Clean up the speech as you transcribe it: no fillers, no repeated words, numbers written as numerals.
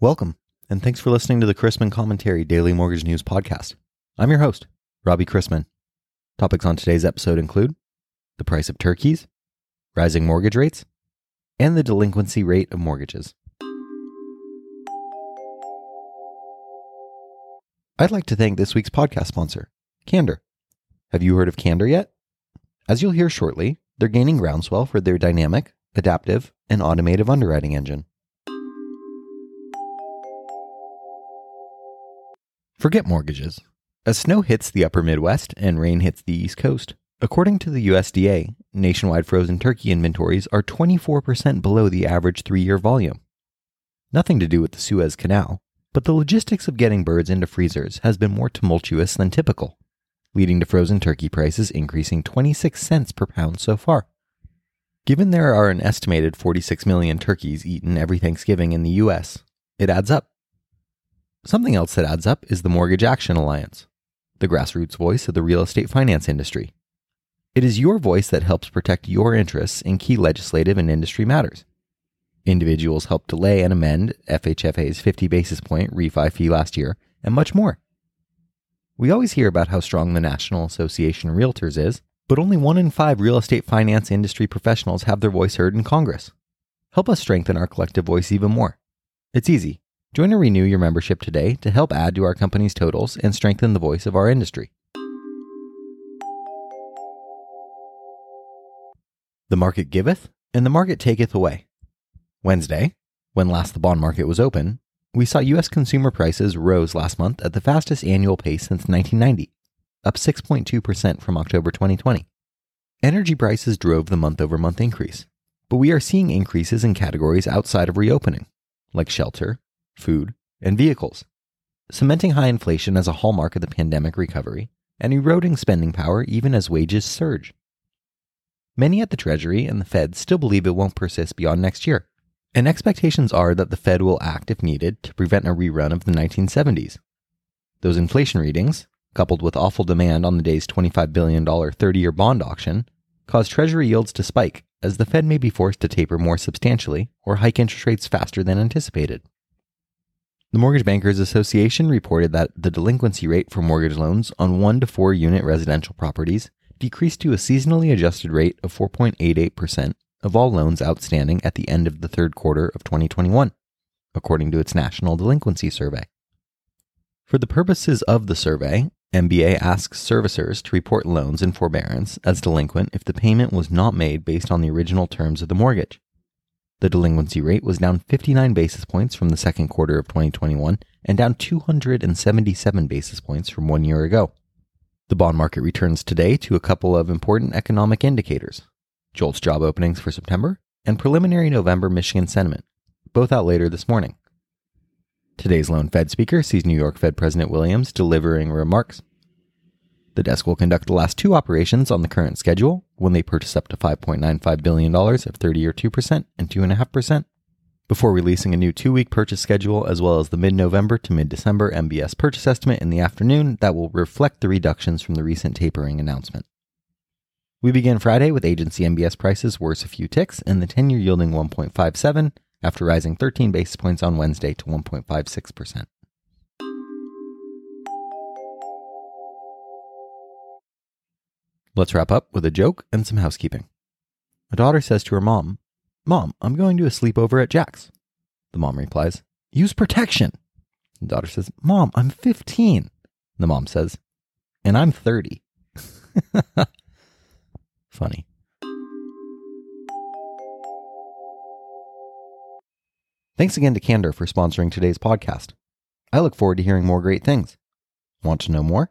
Welcome, and thanks for listening to the Chrisman Commentary Daily Mortgage News Podcast. I'm your host, Robbie Chrisman. Topics on today's episode include the price of turkeys, rising mortgage rates, and the delinquency rate of mortgages. I'd like to thank this week's podcast sponsor, Candor. Have you heard of Candor yet? As you'll hear shortly, they're gaining groundswell for their dynamic, adaptive, and automative underwriting engine. Forget mortgages. As snow hits the upper Midwest and rain hits the East Coast, according to the USDA, nationwide frozen turkey inventories are 24% below the average three-year volume. Nothing to do with the Suez Canal, but the logistics of getting birds into freezers has been more tumultuous than typical, leading to frozen turkey prices increasing 26 cents per pound so far. Given there are an estimated 46 million turkeys eaten every Thanksgiving in the U.S., it adds up. Something else that adds up is the Mortgage Action Alliance, the grassroots voice of the real estate finance industry. It is your voice that helps protect your interests in key legislative and industry matters. Individuals helped delay and amend FHFA's 50 basis point refi fee last year, and much more. We always hear about how strong the National Association of Realtors is, but only 1 in 5 real estate finance industry professionals have their voice heard in Congress. Help us strengthen our collective voice even more. It's easy. Join or renew your membership today to help add to our company's totals and strengthen the voice of our industry. The market giveth, and the market taketh away. Wednesday, when last the bond market was open, we saw U.S. consumer prices rose last month at the fastest annual pace since 1990, up 6.2% from October 2020. Energy prices drove the month-over-month increase, but we are seeing increases in categories outside of reopening, like shelter, food, and vehicles, cementing high inflation as a hallmark of the pandemic recovery and eroding spending power even as wages surge. Many at the Treasury and the Fed still believe it won't persist beyond next year, and expectations are that the Fed will act if needed to prevent a rerun of the 1970s. Those inflation readings, coupled with awful demand on the day's $25 billion 30-year bond auction, cause Treasury yields to spike as the Fed may be forced to taper more substantially or hike interest rates faster than anticipated. The Mortgage Bankers Association reported that the delinquency rate for mortgage loans on 1 to 4 unit residential properties decreased to a seasonally adjusted rate of 4.88% of all loans outstanding at the end of the third quarter of 2021, according to its National Delinquency Survey. For the purposes of the survey, MBA asks servicers to report loans in forbearance as delinquent if the payment was not made based on the original terms of the mortgage. The delinquency rate was down 59 basis points from the second quarter of 2021 and down 277 basis points from 1 year ago. The bond market returns today to a couple of important economic indicators, JOLTS job openings for September and preliminary November Michigan sentiment, both out later this morning. Today's lone Fed speaker sees New York Fed President Williams delivering remarks. The desk will conduct the last two operations on the current schedule when they purchase up to $5.95 billion of 30-year 2% and 2.5% before releasing a new 2-week purchase schedule as well as the mid-November to mid-December MBS purchase estimate in the afternoon that will reflect the reductions from the recent tapering announcement. We begin Friday with agency MBS prices worse a few ticks and the 10-year yielding 1.57 after rising 13 basis points on Wednesday to 1.56%. Let's wrap up with a joke and some housekeeping. A daughter says to her mom, "Mom, I'm going to a sleepover at Jack's." The mom replies, "Use protection." The daughter says, "Mom, I'm 15. The mom says, "And I'm 30. Funny. Thanks again to Candor for sponsoring today's podcast. I look forward to hearing more great things. Want to know more?